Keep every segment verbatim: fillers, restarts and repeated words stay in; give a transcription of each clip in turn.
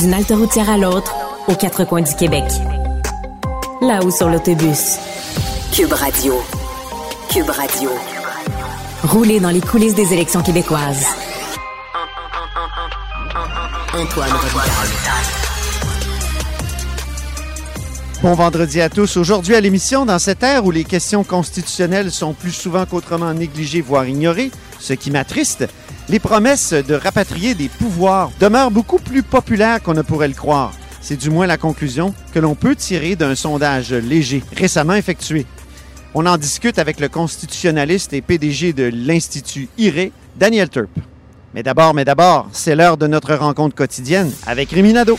D'une halte routière à l'autre, aux quatre coins du Québec. Là-haut sur l'autobus. Cube Radio. Cube Radio. Rouler dans les coulisses des élections québécoises. Antoine Robitaille. Bon vendredi à tous. Aujourd'hui à l'émission, dans cette ère où les questions constitutionnelles sont plus souvent qu'autrement négligées, voire ignorées, ce qui m'attriste, les promesses de rapatrier des pouvoirs demeurent beaucoup plus populaires qu'on ne pourrait le croire. C'est du moins la conclusion que l'on peut tirer d'un sondage léger récemment effectué. On en discute avec le constitutionnaliste et P D G de l'Institut I R E, Daniel Turp. Mais d'abord, mais d'abord, c'est l'heure de notre rencontre quotidienne avec Rémi Nadeau.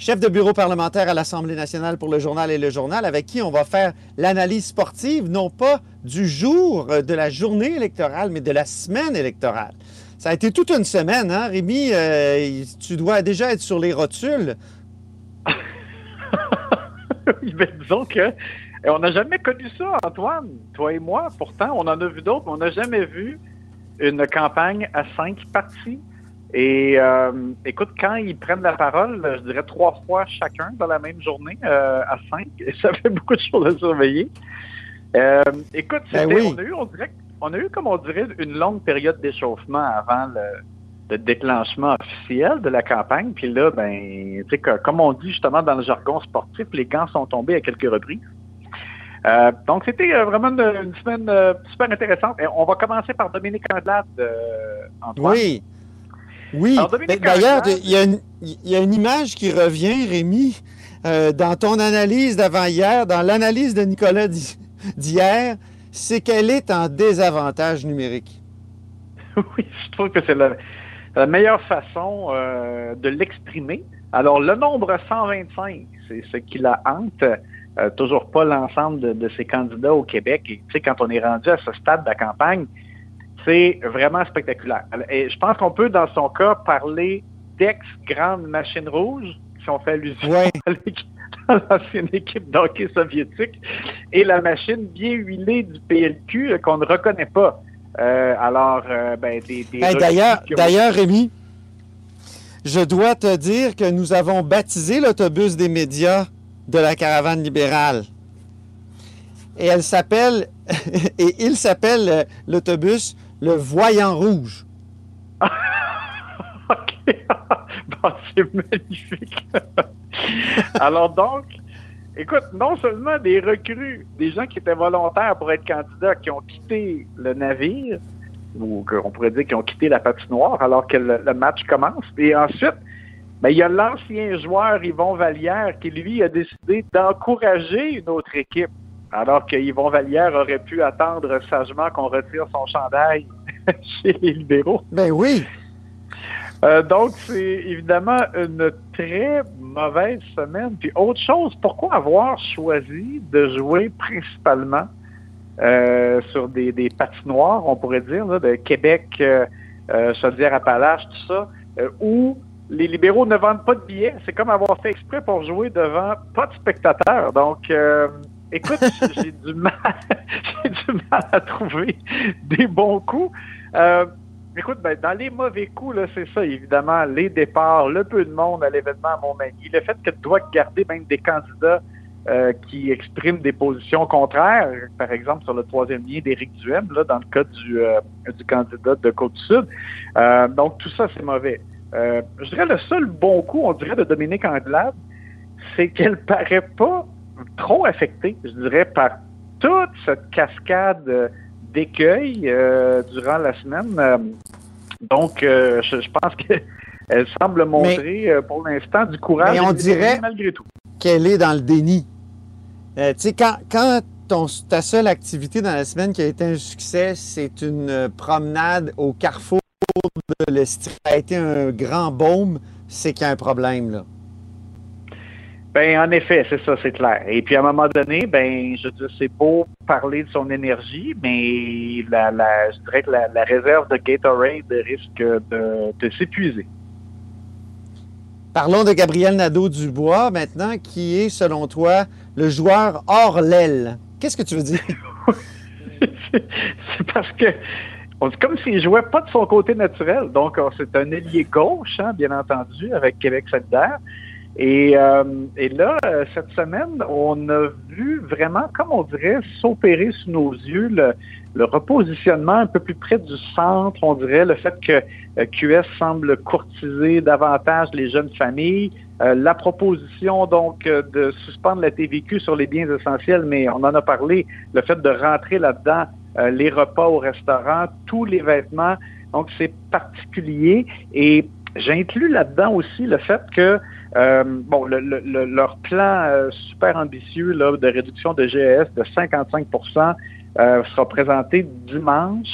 Chef de bureau parlementaire à l'Assemblée nationale pour le Journal et le Journal, avec qui on va faire l'analyse sportive, non pas du jour de la journée électorale, mais de la semaine électorale. Ça a été toute une semaine, hein, Rémi? Euh, tu dois déjà être sur les rotules. Oui, bien, disons que... Et on n'a jamais connu ça, Antoine, toi et moi. Pourtant, on en a vu d'autres, mais on n'a jamais vu une campagne à cinq partis. Et euh, écoute, quand ils prennent la parole, je dirais trois fois chacun dans la même journée, euh, à cinq, et ça fait beaucoup de choses à surveiller. Euh, écoute, c'était, ben oui. on a eu, on dirait, on a eu, comme on dirait, une longue période d'échauffement avant le, le déclenchement officiel de la campagne. Puis là, ben, tu sais, comme on dit justement dans le jargon sportif, les gants sont tombés à quelques reprises. Euh, donc, c'était euh, vraiment une, une semaine euh, super intéressante. Et on va commencer par Dominique Anglade, euh, Antoine. Oui, oui. Alors, Dominique ben, Anglade, d'ailleurs, il y a une, il y a une image qui revient, Rémi, euh, dans ton analyse d'avant-hier, dans l'analyse de Nicolas d'hi- d'hier, c'est qu'elle est en désavantage numérique. Oui, je trouve que c'est la, la meilleure façon euh, de l'exprimer. Alors, le nombre cent vingt-cinq, c'est ce qui la hante. Euh, toujours pas l'ensemble de, de ces candidats au Québec. Et tu sais, quand on est rendu à ce stade de la campagne, c'est vraiment spectaculaire. Et je pense qu'on peut, dans son cas, parler d'ex-grande machine rouge, si on fait allusion ouais. à l'ancienne équipe d'hockey soviétique, et la machine bien huilée du P L Q qu'on ne reconnaît pas. Euh, alors, euh, ben, des... des hey, d'ailleurs, ont... d'ailleurs, Rémi, je dois te dire que nous avons baptisé l'autobus des médias de la caravane libérale. Et elle s'appelle, et il s'appelle euh, l'autobus le Voyant Rouge. OK. Bon, c'est magnifique. Alors donc, écoute, non seulement des recrues, des gens qui étaient volontaires pour être candidats, qui ont quitté le navire, ou qu'on pourrait dire qui ont quitté la patinoire alors que le, le match commence, et ensuite, mais il y a l'ancien joueur Yvon Vallière qui, lui, a décidé d'encourager une autre équipe, alors que Yvon Vallière aurait pu attendre sagement qu'on retire son chandail chez les libéraux. Ben oui! Euh, donc, c'est évidemment une très mauvaise semaine. Puis autre chose, pourquoi avoir choisi de jouer principalement euh, sur des, des patinoires, on pourrait dire, là, de Québec, euh, euh, Chaudière-Appalaches, tout ça, euh, où les libéraux ne vendent pas de billets. C'est comme avoir fait exprès pour jouer devant pas de spectateurs. Donc, euh, écoute, j'ai du mal, j'ai du mal à trouver des bons coups. Euh, écoute, ben, dans les mauvais coups, là, c'est ça, évidemment, les départs, le peu de monde à l'événement à Montmagny, le fait que tu dois garder même des candidats euh, qui expriment des positions contraires, par exemple sur le troisième lien d'Éric Duhaime, là, dans le cas du, euh, du candidat de Côte-du-Sud. Euh, donc, tout ça, c'est mauvais. Euh, je dirais le seul bon coup, on dirait, de Dominique Anglade, c'est qu'elle paraît pas trop affectée, je dirais, par toute cette cascade d'écueils euh, durant la semaine. Euh, donc, euh, je, je pense qu'elle semble montrer, mais, euh, pour l'instant, du courage. Mais on dirait malgré tout qu'elle est dans le déni. Euh, tu sais, quand, quand ton, ta seule activité dans la semaine qui a été un succès, c'est une promenade au carrefour de l'Estrie, a été un grand baume, c'est qu'il y a un problème, là. Ben, en effet, c'est ça, c'est clair. Et puis, à un moment donné, ben, je dis, c'est beau parler de son énergie, mais la, la, je dirais que la, la réserve de Gatorade risque de, de s'épuiser. Parlons de Gabriel Nadeau-Dubois maintenant, qui est, selon toi, le joueur hors l'aile. Qu'est-ce que tu veux dire? C'est parce que on dit comme s'il ne jouait pas de son côté naturel. Donc, c'est un ailier gauche, hein, bien entendu, avec Québec solidaire. Et, euh, et là, cette semaine, on a vu vraiment, comme on dirait, s'opérer sous nos yeux le, le repositionnement un peu plus près du centre, on dirait, le fait que euh, Q S semble courtiser davantage les jeunes familles. Euh, la proposition, donc, euh, de suspendre la T V Q sur les biens essentiels, mais on en a parlé, le fait de rentrer là-dedans euh, les repas au restaurant, tous les vêtements, donc c'est particulier. Et j'inclus là-dedans aussi le fait que Euh, bon, le, le, le, leur plan euh, super ambitieux là, de réduction de G E S de cinquante-cinq pour cent euh, sera présenté dimanche.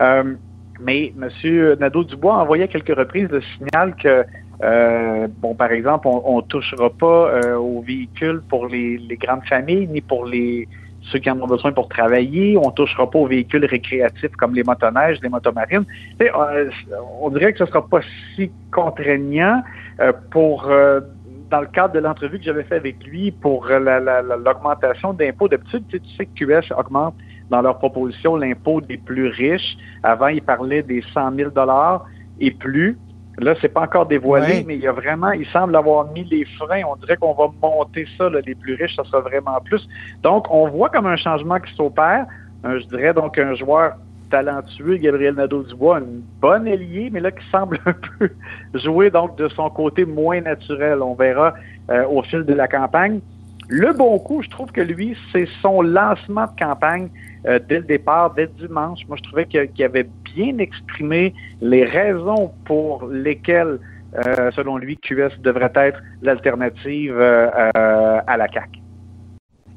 Euh, mais M. Nadeau-Dubois envoyait à quelques reprises le signal que, euh, bon, par exemple, on ne touchera pas euh, aux véhicules pour les, les grandes familles ni pour les ceux qui en ont besoin pour travailler. On ne touchera pas aux véhicules récréatifs comme les motoneiges, les motomarines. Et on, on dirait que ce ne sera pas si contraignant pour, dans le cadre de l'entrevue que j'avais fait avec lui pour la, la, la, l'augmentation d'impôts. D'habitude, tu sais, tu sais que Q S augmente dans leur proposition l'impôt des plus riches. Avant, ils parlaient des cent mille dollars et plus. Là, c'est pas encore dévoilé, oui, mais il y a vraiment, il semble avoir mis les freins. On dirait qu'on va monter ça, là, les plus riches, ça sera vraiment plus. Donc, on voit comme un changement qui s'opère. Euh, je dirais donc un joueur talentueux, Gabriel Nadeau-Dubois, une bonne ailier, mais là, qui semble un peu jouer donc de son côté moins naturel. On verra euh, au fil de la campagne. Le bon coup, je trouve que lui, c'est son lancement de campagne euh, dès le départ, dès dimanche. Moi, je trouvais qu'il avait bien exprimé les raisons pour lesquelles, euh, selon lui, Q S devrait être l'alternative euh, euh, à la C A Q.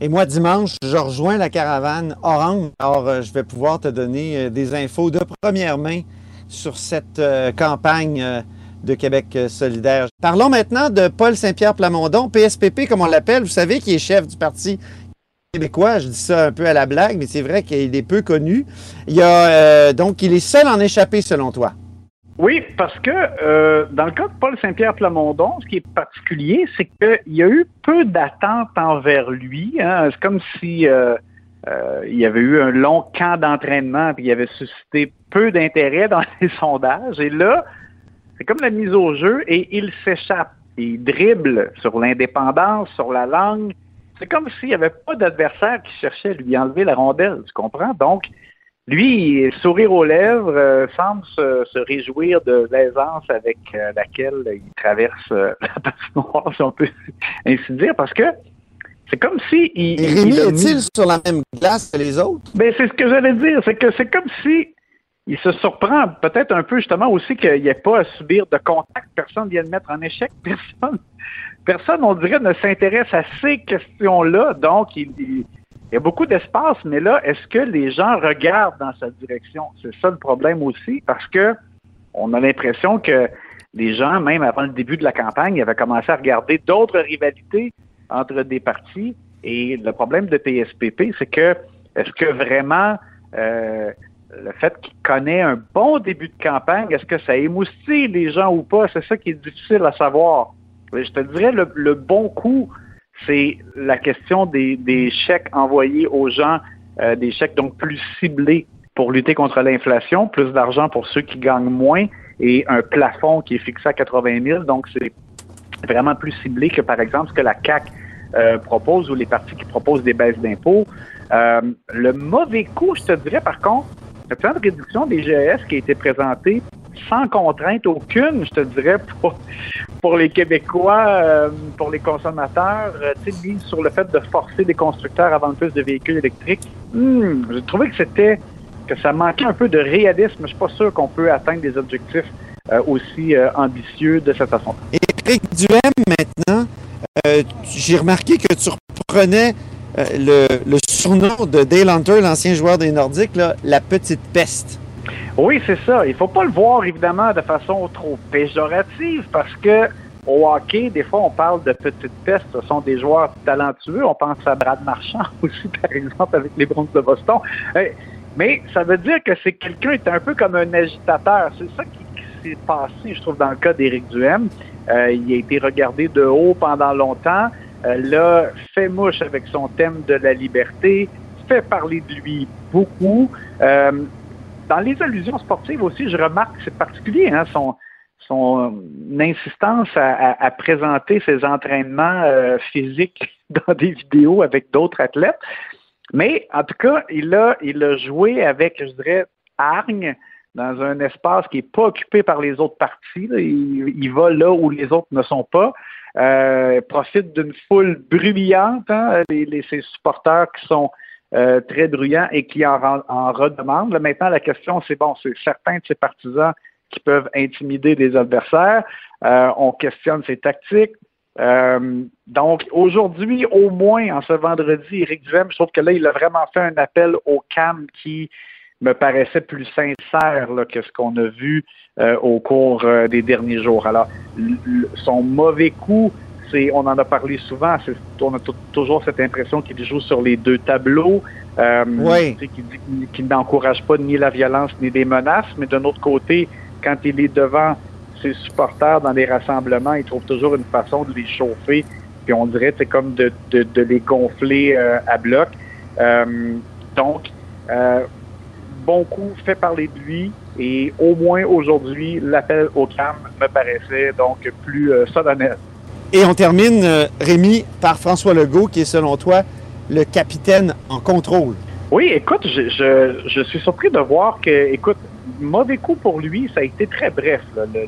Et moi, dimanche, je rejoins la caravane orange. Alors, euh, je vais pouvoir te donner euh, des infos de première main sur cette euh, campagne euh, de Québec solidaire. Parlons maintenant de Paul Saint-Pierre Plamondon, P S P P comme on l'appelle. Vous savez qu'il est chef du Parti québécois. Je dis ça un peu à la blague, mais c'est vrai qu'il est peu connu. Il y a, euh, donc, il est seul en échappée, selon toi. Oui, parce que euh, dans le cas de Paul Saint-Pierre Plamondon, ce qui est particulier, c'est qu'il y a eu peu d'attente envers lui. Hein. C'est comme si euh, euh, il y avait eu un long camp d'entraînement puis il avait suscité peu d'intérêt dans les sondages. Et là, c'est comme la mise au jeu et il s'échappe. Il dribble sur l'indépendance, sur la langue. C'est comme s'il n'y avait pas d'adversaire qui cherchait à lui enlever la rondelle, tu comprends? Donc, lui, sourire aux lèvres, euh, semble se, se réjouir de l'aisance avec euh, laquelle il traverse euh, la patinoire, si on peut ainsi dire, parce que c'est comme si... il, il Rémi, est-il mis... sur la même glace que les autres? Ben, c'est ce que j'allais dire, c'est que c'est comme si... Il se surprend peut-être un peu justement aussi qu'il n'y a pas à subir de contact. Personne vient le mettre en échec. Personne, personne, on dirait, ne s'intéresse à ces questions-là. Donc, il, il y a beaucoup d'espace. Mais là, est-ce que les gens regardent dans sa direction? C'est ça le problème aussi, parce que on a l'impression que les gens, même avant le début de la campagne, avaient commencé à regarder d'autres rivalités entre des partis. Et le problème de P S P P, c'est que est-ce que vraiment... Euh, le fait qu'il connaît un bon début de campagne, est-ce que ça émoustille les gens ou pas? C'est ça qui est difficile à savoir. Je te dirais, le, le bon coup, c'est la question des, des chèques envoyés aux gens, euh, des chèques donc plus ciblés pour lutter contre l'inflation, plus d'argent pour ceux qui gagnent moins et un plafond qui est fixé à quatre-vingt mille. Donc, c'est vraiment plus ciblé que, par exemple, ce que la C A Q euh, propose ou les partis qui proposent des baisses d'impôts. Euh, le mauvais coup, je te dirais, par contre, le plan de réduction des G E S qui a été présenté sans contrainte aucune, je te dirais, pour, pour les Québécois, euh, pour les consommateurs, euh, tu sais, sur le fait de forcer des constructeurs à vendre plus de véhicules électriques. Hmm, j'ai trouvé que c'était, que ça manquait un peu de réalisme. Je suis pas sûr qu'on peut atteindre des objectifs euh, aussi euh, ambitieux de cette façon. Éric Duhaime, maintenant, euh, j'ai remarqué que tu reprenais euh, le, le surnom de Dale Hunter, l'ancien joueur des Nordiques, là, la petite peste. Oui, c'est ça. Il faut pas le voir, évidemment, de façon trop péjorative, parce que au hockey, des fois, on parle de petites pestes. Ce sont des joueurs talentueux. On pense à Brad Marchand aussi, par exemple, avec les Broncos de Boston. Mais ça veut dire que c'est quelqu'un qui est un peu comme un agitateur. C'est ça qui, qui s'est passé, je trouve, dans le cas d'Éric Duhaime. Euh, il a été regardé de haut pendant longtemps. Euh, là, fait mouche avec son thème de la liberté. Fait parler de lui beaucoup. Euh, Dans les allusions sportives aussi, je remarque que c'est particulier, hein, son, son insistance à, à, à présenter ses entraînements euh, physiques dans des vidéos avec d'autres athlètes. Mais en tout cas, il a, il a joué avec, je dirais, hargne dans un espace qui n'est pas occupé par les autres parties. Il, il va là où les autres ne sont pas. Euh, profite d'une foule bruyante, hein, les, les, ses supporters qui sont... Euh, très bruyant et qui en, en redemande. Là, maintenant, la question, c'est bon, c'est certains de ses partisans qui peuvent intimider les adversaires. Euh, on questionne ses tactiques. Euh, donc, aujourd'hui, au moins, en ce vendredi, Éric Duhaime, je trouve que là, il a vraiment fait un appel au calme qui me paraissait plus sincère là, que ce qu'on a vu euh, au cours euh, des derniers jours. Alors, l- l- son mauvais coup, c'est, on en a parlé souvent, c'est, on a t- toujours cette impression qu'il joue sur les deux tableaux, euh, oui. qu'il, dit, qu'il n'encourage pas ni la violence ni des menaces, mais d'un autre côté, quand il est devant ses supporters dans les rassemblements, il trouve toujours une façon de les chauffer, puis on dirait c'est comme de, de, de les gonfler euh, à bloc. Euh, donc, euh, bon coup, fait parler de lui, et au moins aujourd'hui, l'appel au calme me paraissait donc plus euh, solennel. Et on termine, Rémi, par François Legault, qui est, selon toi, le capitaine en contrôle. Oui, écoute, je, je, je suis surpris de voir que, écoute, mauvais coup pour lui, ça a été très bref, là, le,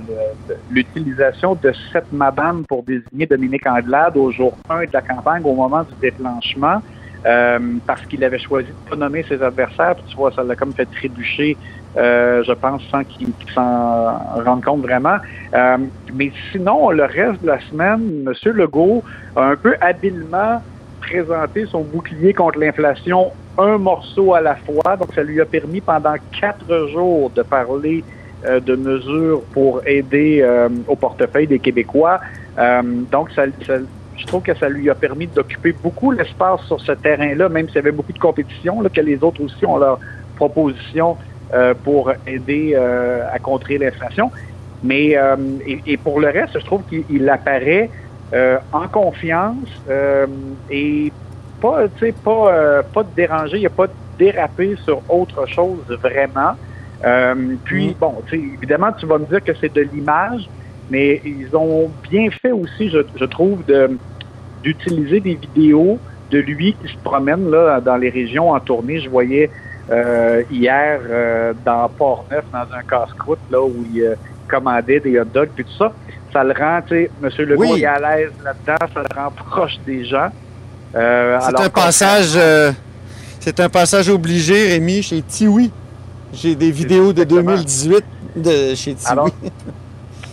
le, l'utilisation de cette madame pour désigner Dominique Anglade au jour un de la campagne, au moment du déclenchement, euh, parce qu'il avait choisi de ne pas nommer ses adversaires, puis tu vois, ça l'a comme fait trébucher, Euh, je pense, sans qu'il, qu'il s'en rende compte vraiment. Euh, mais sinon, le reste de la semaine, M. Legault a un peu habilement présenté son bouclier contre l'inflation un morceau à la fois. Donc, ça lui a permis pendant quatre jours de parler euh, de mesures pour aider euh, au portefeuille des Québécois. Euh, donc, ça, ça, je trouve que ça lui a permis d'occuper beaucoup l'espace sur ce terrain-là, même s'il y avait beaucoup de compétition, là, que les autres aussi ont leurs propositions Euh, pour aider euh, à contrer l'inflation. Mais euh, et, et pour le reste, je trouve qu'il il apparaît euh, en confiance euh, et pas, tu sais, pas, euh, pas de déranger, il n'a pas dérapé sur autre chose vraiment. Euh, puis, mm. bon, tu sais, évidemment, tu vas me dire que c'est de l'image, mais ils ont bien fait aussi, je, je trouve, de, d'utiliser des vidéos de lui qui se promène là, dans les régions en tournée. Je voyais Euh, hier, euh, dans Port-Neuf, dans un casse-croûte, là, où il euh, commandait des hot dogs, puis tout ça, ça le rend, tu sais, M. Legault oui. est à l'aise là-dedans, ça le rend proche des gens. Euh, c'est, alors, un passage, euh, c'est un passage obligé, Rémi, chez Tiwi. J'ai des vidéos de deux mille dix-huit de chez Tiwi. Alors,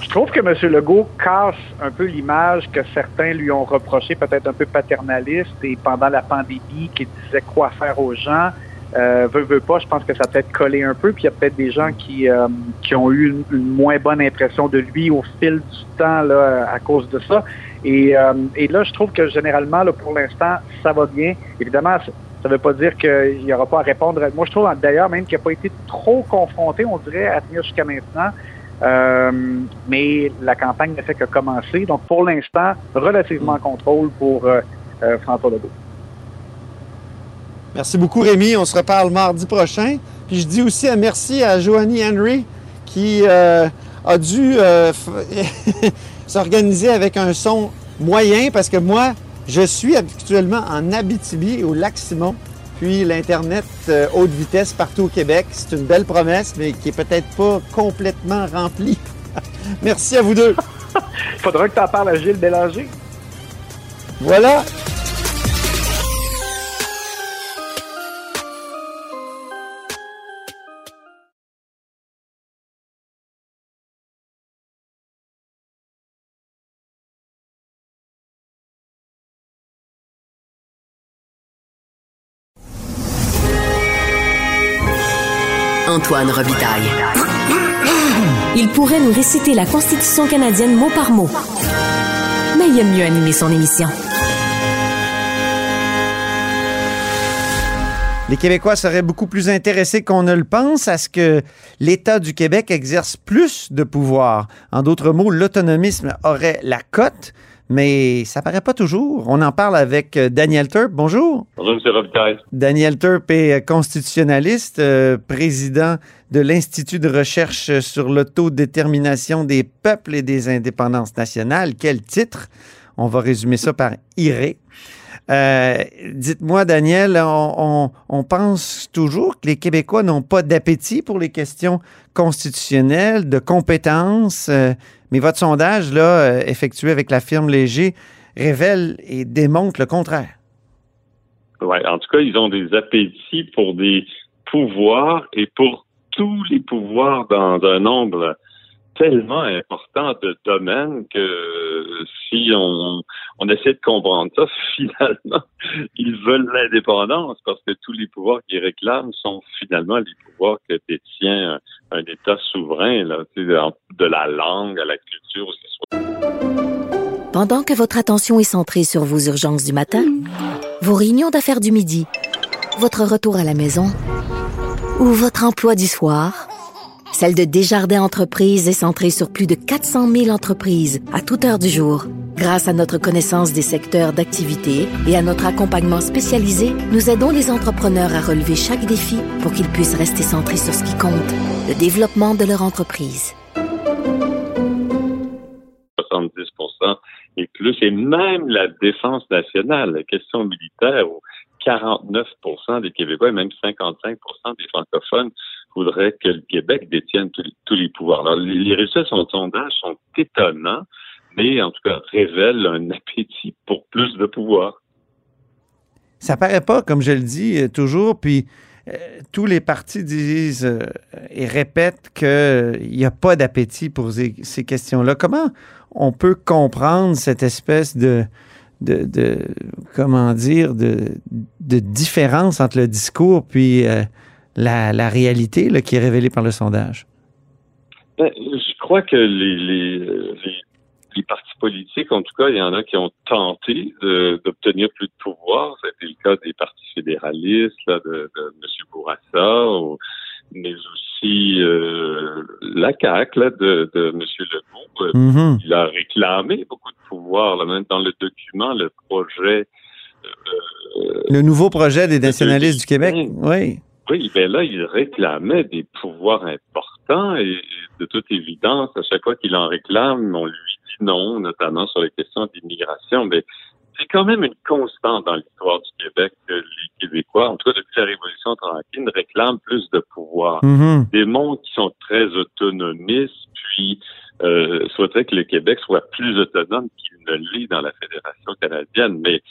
je trouve que M. Legault casse un peu l'image que certains lui ont reproché, peut-être un peu paternaliste, et pendant la pandémie, qui disait quoi faire aux gens. Euh, veut, veut pas, je pense que ça a peut-être collé un peu, puis il y a peut-être des gens qui, euh, qui ont eu une, une moins bonne impression de lui au fil du temps là, à cause de ça. Et, euh, et là, je trouve que généralement, là, pour l'instant, ça va bien. Évidemment, ça ne veut pas dire qu'il n'y aura pas à répondre. Moi, je trouve d'ailleurs même qu'il n'a pas été trop confronté, on dirait, à tenir jusqu'à maintenant. Euh, mais la campagne ne fait que commencer. Donc, pour l'instant, relativement en contrôle pour euh, euh, François Legault. Merci beaucoup, Rémi. On se reparle mardi prochain. Puis je dis aussi un merci à Joanie Henry qui euh, a dû euh, s'organiser avec un son moyen parce que moi, je suis actuellement en Abitibi au Lac-Simon puis l'Internet euh, haute vitesse partout au Québec. C'est une belle promesse, mais qui est peut-être pas complètement remplie. Merci à vous deux. Il faudra que tu en parles à Gilles Bélanger. Voilà. Antoine Robitaille. Il pourrait nous réciter la Constitution canadienne mot par mot, mais il aime mieux animer son émission. Les Québécois seraient beaucoup plus intéressés qu'on ne le pense à ce que l'État du Québec exerce plus de pouvoir. En d'autres mots, l'autonomisme aurait la cote, mais ça paraît pas toujours. On en parle avec Daniel Turp. Bonjour. Bonjour, M. Robitaille. Daniel Turp est constitutionnaliste, euh, président de l'Institut de recherche sur l'autodétermination des peuples et des indépendances nationales. Quel titre! On va résumer ça par I R E. Euh, dites-moi, Daniel, on, on, on pense toujours que les Québécois n'ont pas d'appétit pour les questions constitutionnelles, de compétences, euh, mais votre sondage, là, euh, effectué avec la firme Léger, révèle et démontre le contraire. Oui, en tout cas, ils ont des appétits pour des pouvoirs et pour tous les pouvoirs dans un nombre tellement important de domaines que euh, si on, on essaie de comprendre ça, finalement, ils veulent l'indépendance parce que tous les pouvoirs qu'ils réclament sont finalement les pouvoirs que détient un, un État souverain, là, de la langue à la culture. Pendant que votre attention est centrée sur vos urgences du matin, vos réunions d'affaires du midi, votre retour à la maison ou votre emploi du soir... Celle de Desjardins Entreprises est centrée sur plus de quatre cent mille entreprises à toute heure du jour. Grâce à notre connaissance des secteurs d'activité et à notre accompagnement spécialisé, nous aidons les entrepreneurs à relever chaque défi pour qu'ils puissent rester centrés sur ce qui compte, le développement de leur entreprise. soixante-dix pour cent et plus, et même la défense nationale, la question militaire, où quarante-neuf pour cent des Québécois et même cinquante-cinq pour cent des francophones voudrait que le Québec détienne tous les, tous les pouvoirs. Alors, les, les résultats de son sondage sont étonnants, mais en tout cas révèlent un appétit pour plus de pouvoir. Ça paraît pas, comme je le dis euh, toujours, puis euh, tous les partis disent euh, et répètent qu'il n'y euh, a pas d'appétit pour ces, ces questions-là. Comment on peut comprendre cette espèce de, de, de comment dire, de, de différence entre le discours puis... Euh, La, la réalité là, qui est révélée par le sondage? Ben, je crois que les, les, les, les partis politiques, en tout cas, il y en a qui ont tenté de, d'obtenir plus de pouvoir. C'était le cas des partis fédéralistes, là, de, de M. Bourassa, ou, mais aussi euh, la C A Q là, de, de M. Legault. Mm-hmm. Il a réclamé beaucoup de pouvoir. Là, même dans le document, le projet... Euh, le nouveau projet des nationalistes du Québec, oui. Oui, ben là, il réclamait des pouvoirs importants et de toute évidence, à chaque fois qu'il en réclame, on lui dit non, notamment sur les questions d'immigration. Mais c'est quand même une constante dans l'histoire du Québec que les Québécois, en tout cas depuis la Révolution tranquille, réclament plus de pouvoir. Mm-hmm. Des mondes qui sont très autonomistes, puis euh, souhaiteraient que le Québec soit plus autonome qu'il ne l'est dans la Fédération canadienne. Mais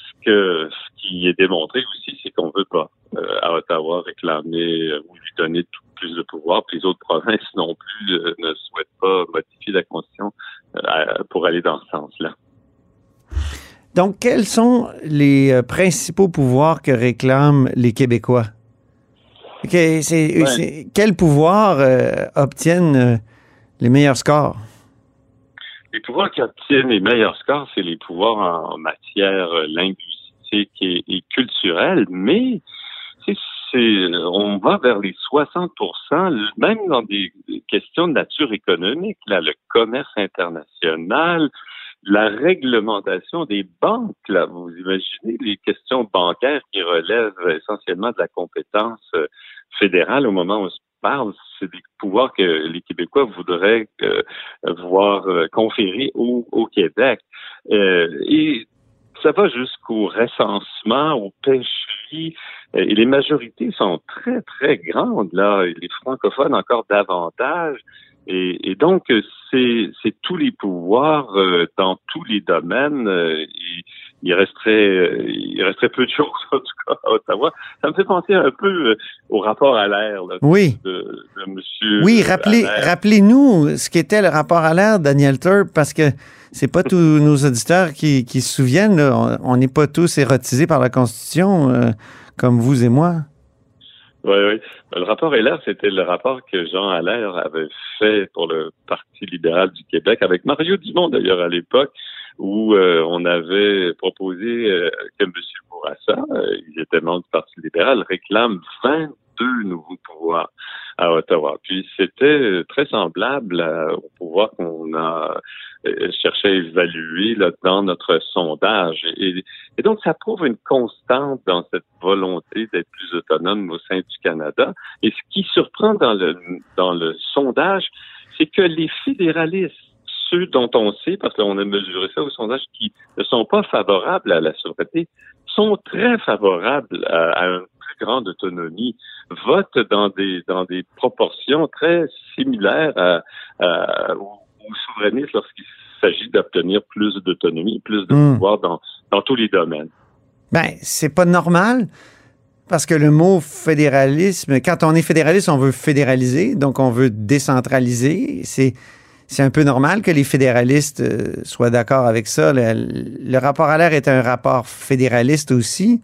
ce que ce qui est démontré aussi, c'est qu'on veut pas. Euh, à Ottawa réclamer euh, ou lui donner tout, plus de pouvoir, puis les autres provinces non plus euh, ne souhaitent pas modifier la Constitution euh, pour aller dans ce sens-là. Donc, quels sont les euh, principaux pouvoirs que réclament les Québécois? Que, c'est, ouais. c'est, quels pouvoirs euh, obtiennent euh, les meilleurs scores? Les pouvoirs qui obtiennent les meilleurs scores, c'est les pouvoirs en, en matière euh, linguistique et, et culturelle, mais C'est, on va vers les soixante pour cent, même dans des questions de nature économique, là, le commerce international, la réglementation des banques, là, vous imaginez les questions bancaires qui relèvent essentiellement de la compétence fédérale au moment où on se parle, c'est des pouvoirs que les Québécois voudraient euh, voir euh, conférer au, au Québec. Euh, et Ça va jusqu'au recensement, aux pêcheries. Et les majorités sont très, très grandes, là. Et les francophones encore davantage. Et, et donc, c'est, c'est tous les pouvoirs euh, dans tous les domaines. Euh, il, il resterait euh, il resterait peu de choses, en tout cas, à Ottawa. Ça me fait penser un peu euh, au rapport Allaire là, oui. de, de M. Oui, rappelez, rappelez-nous ce qu'était le rapport Allaire, Daniel Turp, parce que c'est pas tous nos auditeurs qui, qui se souviennent. Là. On n'est pas tous érotisés par la Constitution, euh, comme vous et moi. Oui, oui. Le rapport Allaire, c'était le rapport que Jean Allaire avait fait pour le Parti libéral du Québec, avec Mario Dumont d'ailleurs à l'époque, où euh, on avait proposé euh, que M. Bourassa, euh, il était membre du Parti libéral, réclame vingt-deux nouveaux pouvoirs à Ottawa. Puis c'était très semblable à, au pouvoir qu'on a euh, cherché à évaluer là, dans notre sondage. Et, et donc, ça prouve une constante dans cette volonté d'être plus autonome au sein du Canada. Et ce qui surprend dans le, dans le sondage, c'est que les fédéralistes, ceux dont on sait, parce que là, on a mesuré ça au sondage, qui ne sont pas favorables à la souveraineté, sont très favorables à, à une plus grande autonomie, votent dans des dans des proportions très similaires à, à, aux, aux souverainistes lorsqu'il s'agit d'obtenir plus d'autonomie, plus de mmh. pouvoir dans, dans tous les domaines. Bien, c'est pas normal, parce que le mot fédéralisme, quand on est fédéraliste, on veut fédéraliser, donc on veut décentraliser, c'est... C'est un peu normal que les fédéralistes euh, soient d'accord avec ça. Le, le rapport Allaire est un rapport fédéraliste aussi.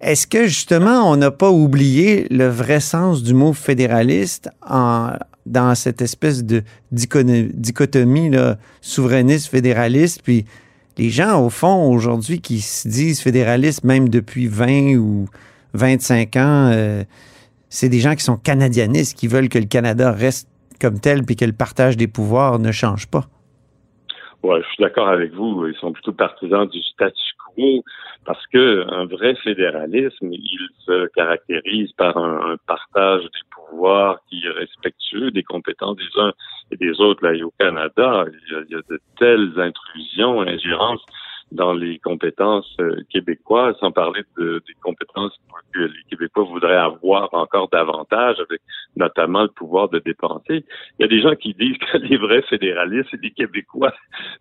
Est-ce que, justement, on n'a pas oublié le vrai sens du mot fédéraliste en, dans cette espèce de dichotomie là, souverainiste-fédéraliste? Puis les gens, au fond, aujourd'hui, qui se disent fédéralistes même depuis vingt ou vingt-cinq ans, euh, c'est des gens qui sont canadianistes, qui veulent que le Canada reste comme tel, puis que le partage des pouvoirs ne change pas. Oui, je suis d'accord avec vous. Ils sont plutôt partisans du statu quo parce qu'un vrai fédéralisme, il se caractérise par un, un partage des pouvoirs qui est respectueux des compétences des uns et des autres. Là, et au Canada, il y a, il y a de telles intrusions, ingérences dans les compétences euh, québécoises, sans parler de, des compétences que les Québécois voudraient avoir encore davantage, avec notamment le pouvoir de dépenser. Il y a des gens qui disent que les vrais fédéralistes, c'est les Québécois.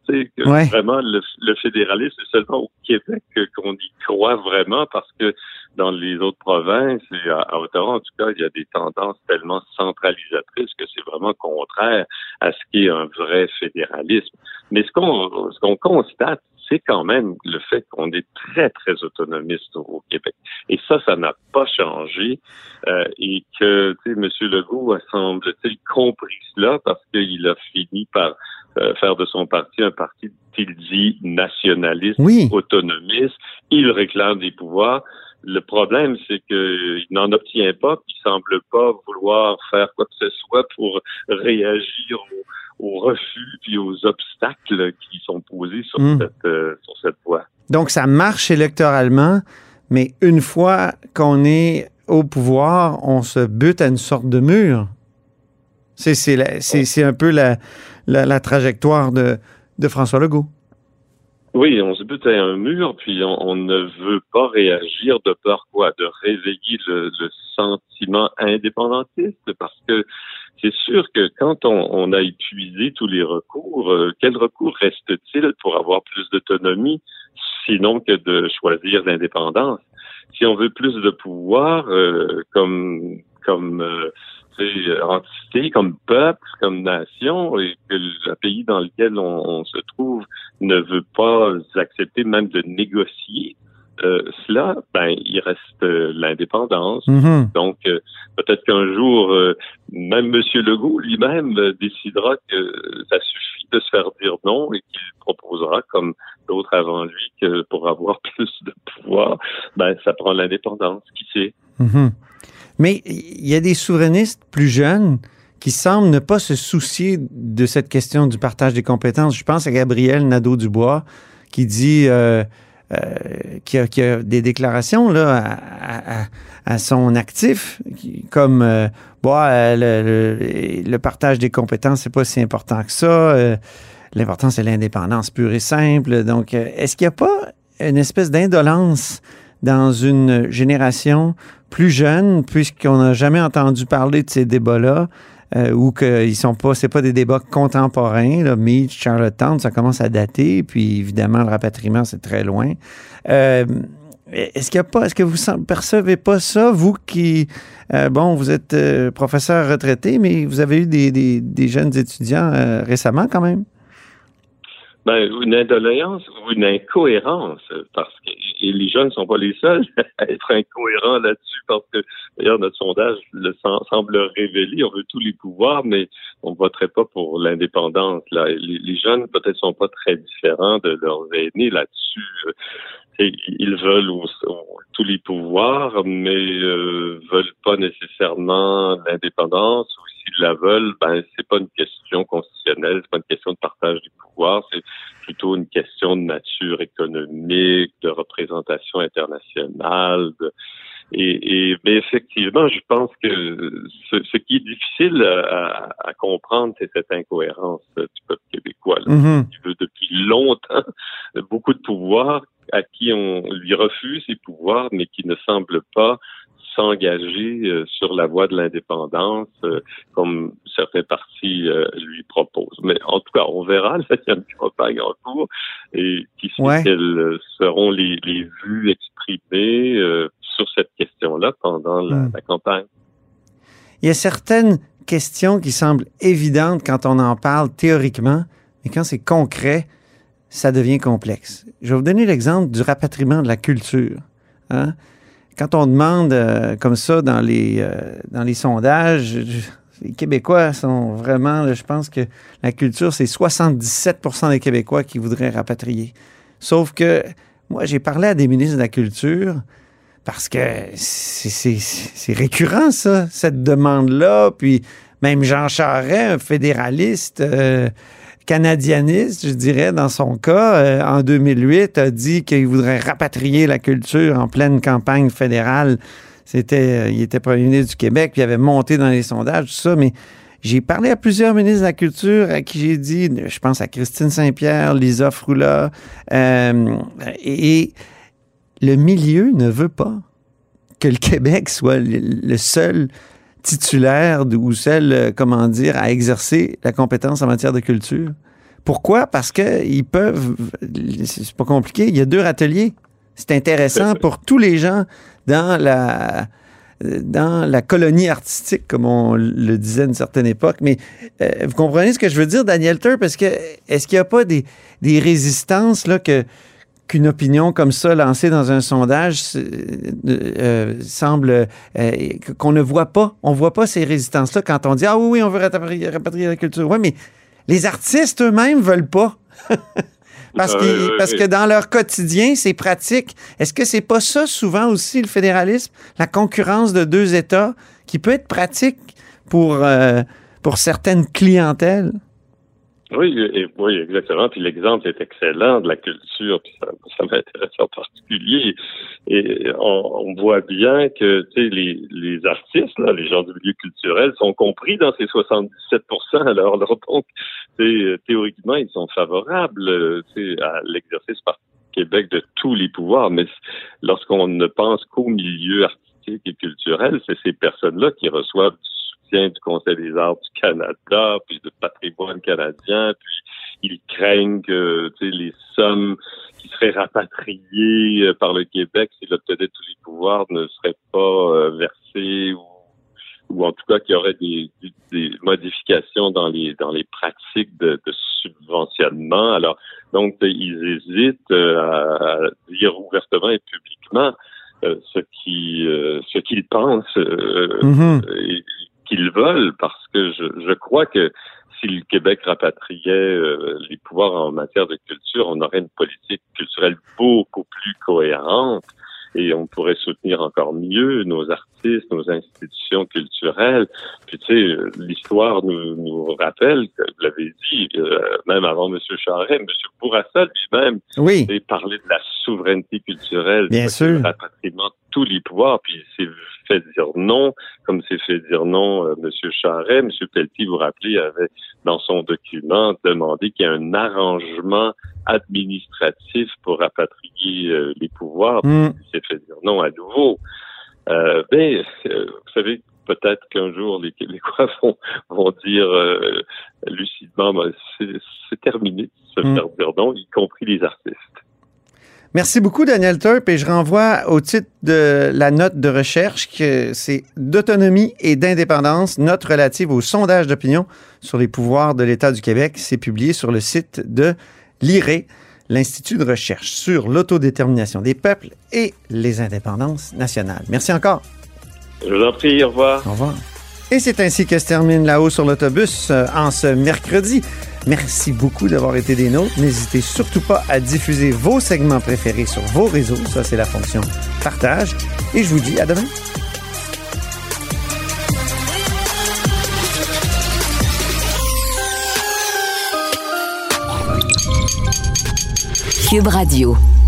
C'est que ouais. Vraiment, le, le fédéralisme, c'est seulement au Québec qu'on y croit vraiment, parce que dans les autres provinces, et à, à Ottawa, en tout cas, il y a des tendances tellement centralisatrices que c'est vraiment contraire à ce qu'est un vrai fédéralisme. Mais ce qu'on, ce qu'on constate, c'est quand même le fait qu'on est très, très autonomiste au Québec. Et ça, ça n'a pas changé. Euh, et que, tu sais, M. Legault a, semble-t-il, compris cela, parce qu'il a fini par euh, faire de son parti un parti, qu'il dit, nationaliste, oui. autonomiste. Il réclame des pouvoirs. Le problème, c'est qu'il n'en obtient pas, puis il semble pas vouloir faire quoi que ce soit pour réagir au aux refus puis aux obstacles qui sont posés sur, mmh. cette, euh, sur cette voie. Donc, ça marche électoralement, mais une fois qu'on est au pouvoir, on se bute à une sorte de mur. C'est, c'est, la, c'est, c'est un peu la, la, la trajectoire de, de François Legault. Oui, on se bute à un mur, puis on, on ne veut pas réagir de peur quoi? De réveiller le, le sentiment indépendantiste, parce que c'est sûr que quand on, on a épuisé tous les recours, euh, quel recours reste-t-il pour avoir plus d'autonomie, sinon que de choisir l'indépendance? Si on veut plus de pouvoir, euh, comme... comme euh, entité, comme peuple, comme nation, et que le pays dans lequel on, on se trouve ne veut pas accepter même de négocier euh, cela, ben il reste euh, l'indépendance. Mm-hmm. Donc, euh, peut-être qu'un jour, euh, même M. Legault lui-même euh, décidera que ça suffit de se faire dire non et qu'il proposera, comme d'autres avant lui, que pour avoir plus de pouvoir, ben ça prend l'indépendance, qui sait. Mm-hmm. Mais il y a des souverainistes plus jeunes qui semblent ne pas se soucier de cette question du partage des compétences. Je pense à Gabriel Nadeau-Dubois qui dit, euh, euh, qui, a, qui a des déclarations là, à, à, à son actif, qui, comme euh, bah, le, le, le partage des compétences, c'est pas si important que ça. Euh, l'important, c'est l'indépendance pure et simple. Donc, est-ce qu'il n'y a pas une espèce d'indolence dans une génération plus jeune, puisqu'on n'a jamais entendu parler de ces débats-là, euh, ou que ils sont pas, c'est pas des débats contemporains, là, Meade, Charlottetown, ça commence à dater, puis évidemment, le rapatriement, c'est très loin. Euh, Est-ce qu'il y a pas, est-ce que vous percevez pas ça, vous qui, euh, bon, vous êtes euh, professeur retraité, mais vous avez eu des, des, des jeunes étudiants euh, récemment quand même? Ben, une indoléance ou une incohérence, parce que et les jeunes ne sont pas les seuls à être incohérents là-dessus, parce que d'ailleurs notre sondage le semble révéler, on veut tous les pouvoirs, mais on ne voterait pas pour l'indépendance. Là, les, les jeunes peut-être sont pas très différents de leurs aînés là-dessus. Et ils veulent au, au, tous les pouvoirs, mais euh, veulent pas nécessairement l'indépendance. Ou s'ils la veulent, ben c'est pas une question constitutionnelle, c'est pas une question de partage du pouvoir, c'est plutôt une question de nature économique, de représentation internationale. De, et, et mais effectivement, je pense que ce, ce qui est difficile à, à comprendre, c'est cette incohérence du peuple québécois, là, mm-hmm. qui veut depuis longtemps beaucoup de pouvoir, à qui on lui refuse ses pouvoirs, mais qui ne semble pas s'engager euh, sur la voie de l'indépendance, euh, comme certains partis euh, lui proposent. Mais en tout cas, on verra, là, il y a une campagne en cours, et qui sait ouais. quelles seront les, les vues exprimées euh, sur cette question-là pendant la, mmh. la campagne. Il y a certaines questions qui semblent évidentes quand on en parle théoriquement, mais quand c'est concret, ça devient complexe. Je vais vous donner l'exemple du rapatriement de la culture. Hein? Quand on demande euh, comme ça dans les, euh, dans les sondages, je, les Québécois sont vraiment, là, je pense que la culture, c'est soixante-dix-sept pour cent des Québécois qui voudraient rapatrier. Sauf que moi, j'ai parlé à des ministres de la culture parce que c'est, c'est, c'est récurrent, ça, cette demande-là. Puis même Jean Charest, un fédéraliste... Euh, canadianiste, je dirais, dans son cas, euh, en deux mille huit, a dit qu'il voudrait rapatrier la culture en pleine campagne fédérale. C'était, euh, il était premier ministre du Québec, puis il avait monté dans les sondages, tout ça, mais j'ai parlé à plusieurs ministres de la culture à qui j'ai dit, je pense à Christine Saint-Pierre, Lisa Froula, euh, et le milieu ne veut pas que le Québec soit le, le seul titulaire ou celle, comment dire, à exercer la compétence en matière de culture. Pourquoi? Parce que ils peuvent, c'est pas compliqué, il y a deux râteliers. C'est intéressant pour tous les gens dans la, dans la colonie artistique, comme on le disait à une certaine époque. Mais euh, vous comprenez ce que je veux dire, Daniel Turp? Parce que, est-ce qu'il n'y a pas des, des résistances là, que, qu'une opinion comme ça lancée dans un sondage euh, euh, semble euh, qu'on ne voit pas. On ne voit pas ces résistances-là quand on dit « Ah oui, oui, on veut rapatrier, rapatrier la culture. » Oui, mais les artistes eux-mêmes ne veulent pas. parce, ah, oui, oui, parce oui. que dans leur quotidien, c'est pratique. Est-ce que c'est pas ça souvent aussi le fédéralisme? La concurrence de deux États qui peut être pratique pour, euh, pour certaines clientèles? Oui, et, oui, exactement. Puis l'exemple est excellent de la culture, puis ça, ça m'intéresse en particulier. Et on, on voit bien que tu sais, les, les artistes, là, les gens du milieu culturel, sont compris dans ces soixante-dix-sept pour cent. Alors, donc, théoriquement, ils sont favorables tu sais, à l'exercice par Québec de tous les pouvoirs. Mais lorsqu'on ne pense qu'au milieu artistique et culturel, c'est ces personnes-là qui reçoivent du du Conseil des arts du Canada, puis du patrimoine canadien, puis ils craignent que tu sais, les sommes qui seraient rapatriées par le Québec s'il obtenait tous les pouvoirs ne seraient pas euh, versées ou, ou en tout cas qu'il y aurait des, des, des modifications dans les dans les pratiques de, de subventionnement. Alors donc ils hésitent à, à dire ouvertement et publiquement euh, ce qui euh, ce qu'ils pensent euh, mm-hmm. et, qu'ils veulent, parce que je, je crois que si le Québec rapatriait euh, les pouvoirs en matière de culture, on aurait une politique culturelle beaucoup plus cohérente et on pourrait soutenir encore mieux nos artistes, nos institutions culturelles. Puis tu sais, l'histoire nous, nous rappelle, que vous l'avez dit, euh, même avant M. Charest, M. Bourassa lui-même, oui. parlait de la souveraineté culturelle, bien sûr, le rapatriement de tous les pouvoirs, puis c'est fait dire non, comme s'est fait dire non euh, M. Charest. M. Pelletier, vous vous rappelez, avait, dans son document, demandé qu'il y ait un arrangement administratif pour rapatrier euh, les pouvoirs. Mm. Il s'est fait dire non à nouveau. Euh, ben, euh, vous savez, peut-être qu'un jour, les Québécois vont, vont dire euh, lucidement, ben, c'est, c'est terminé, se faire mm. dire non, y compris les artistes. Merci beaucoup, Daniel Turp, et je renvoie au titre de la note de recherche que c'est « D'autonomie et d'indépendance, note relative au sondage d'opinion sur les pouvoirs de l'État du Québec ». C'est publié sur le site de l'I R E, l'Institut de recherche sur l'autodétermination des peuples et les indépendances nationales. Merci encore. Je vous en prie, au revoir. Au revoir. Et c'est ainsi que se termine La Haut sur l'autobus en ce mercredi. Merci beaucoup d'avoir été des nôtres. N'hésitez surtout pas à diffuser vos segments préférés sur vos réseaux. Ça, c'est la fonction partage. Et je vous dis à demain. Cube Radio.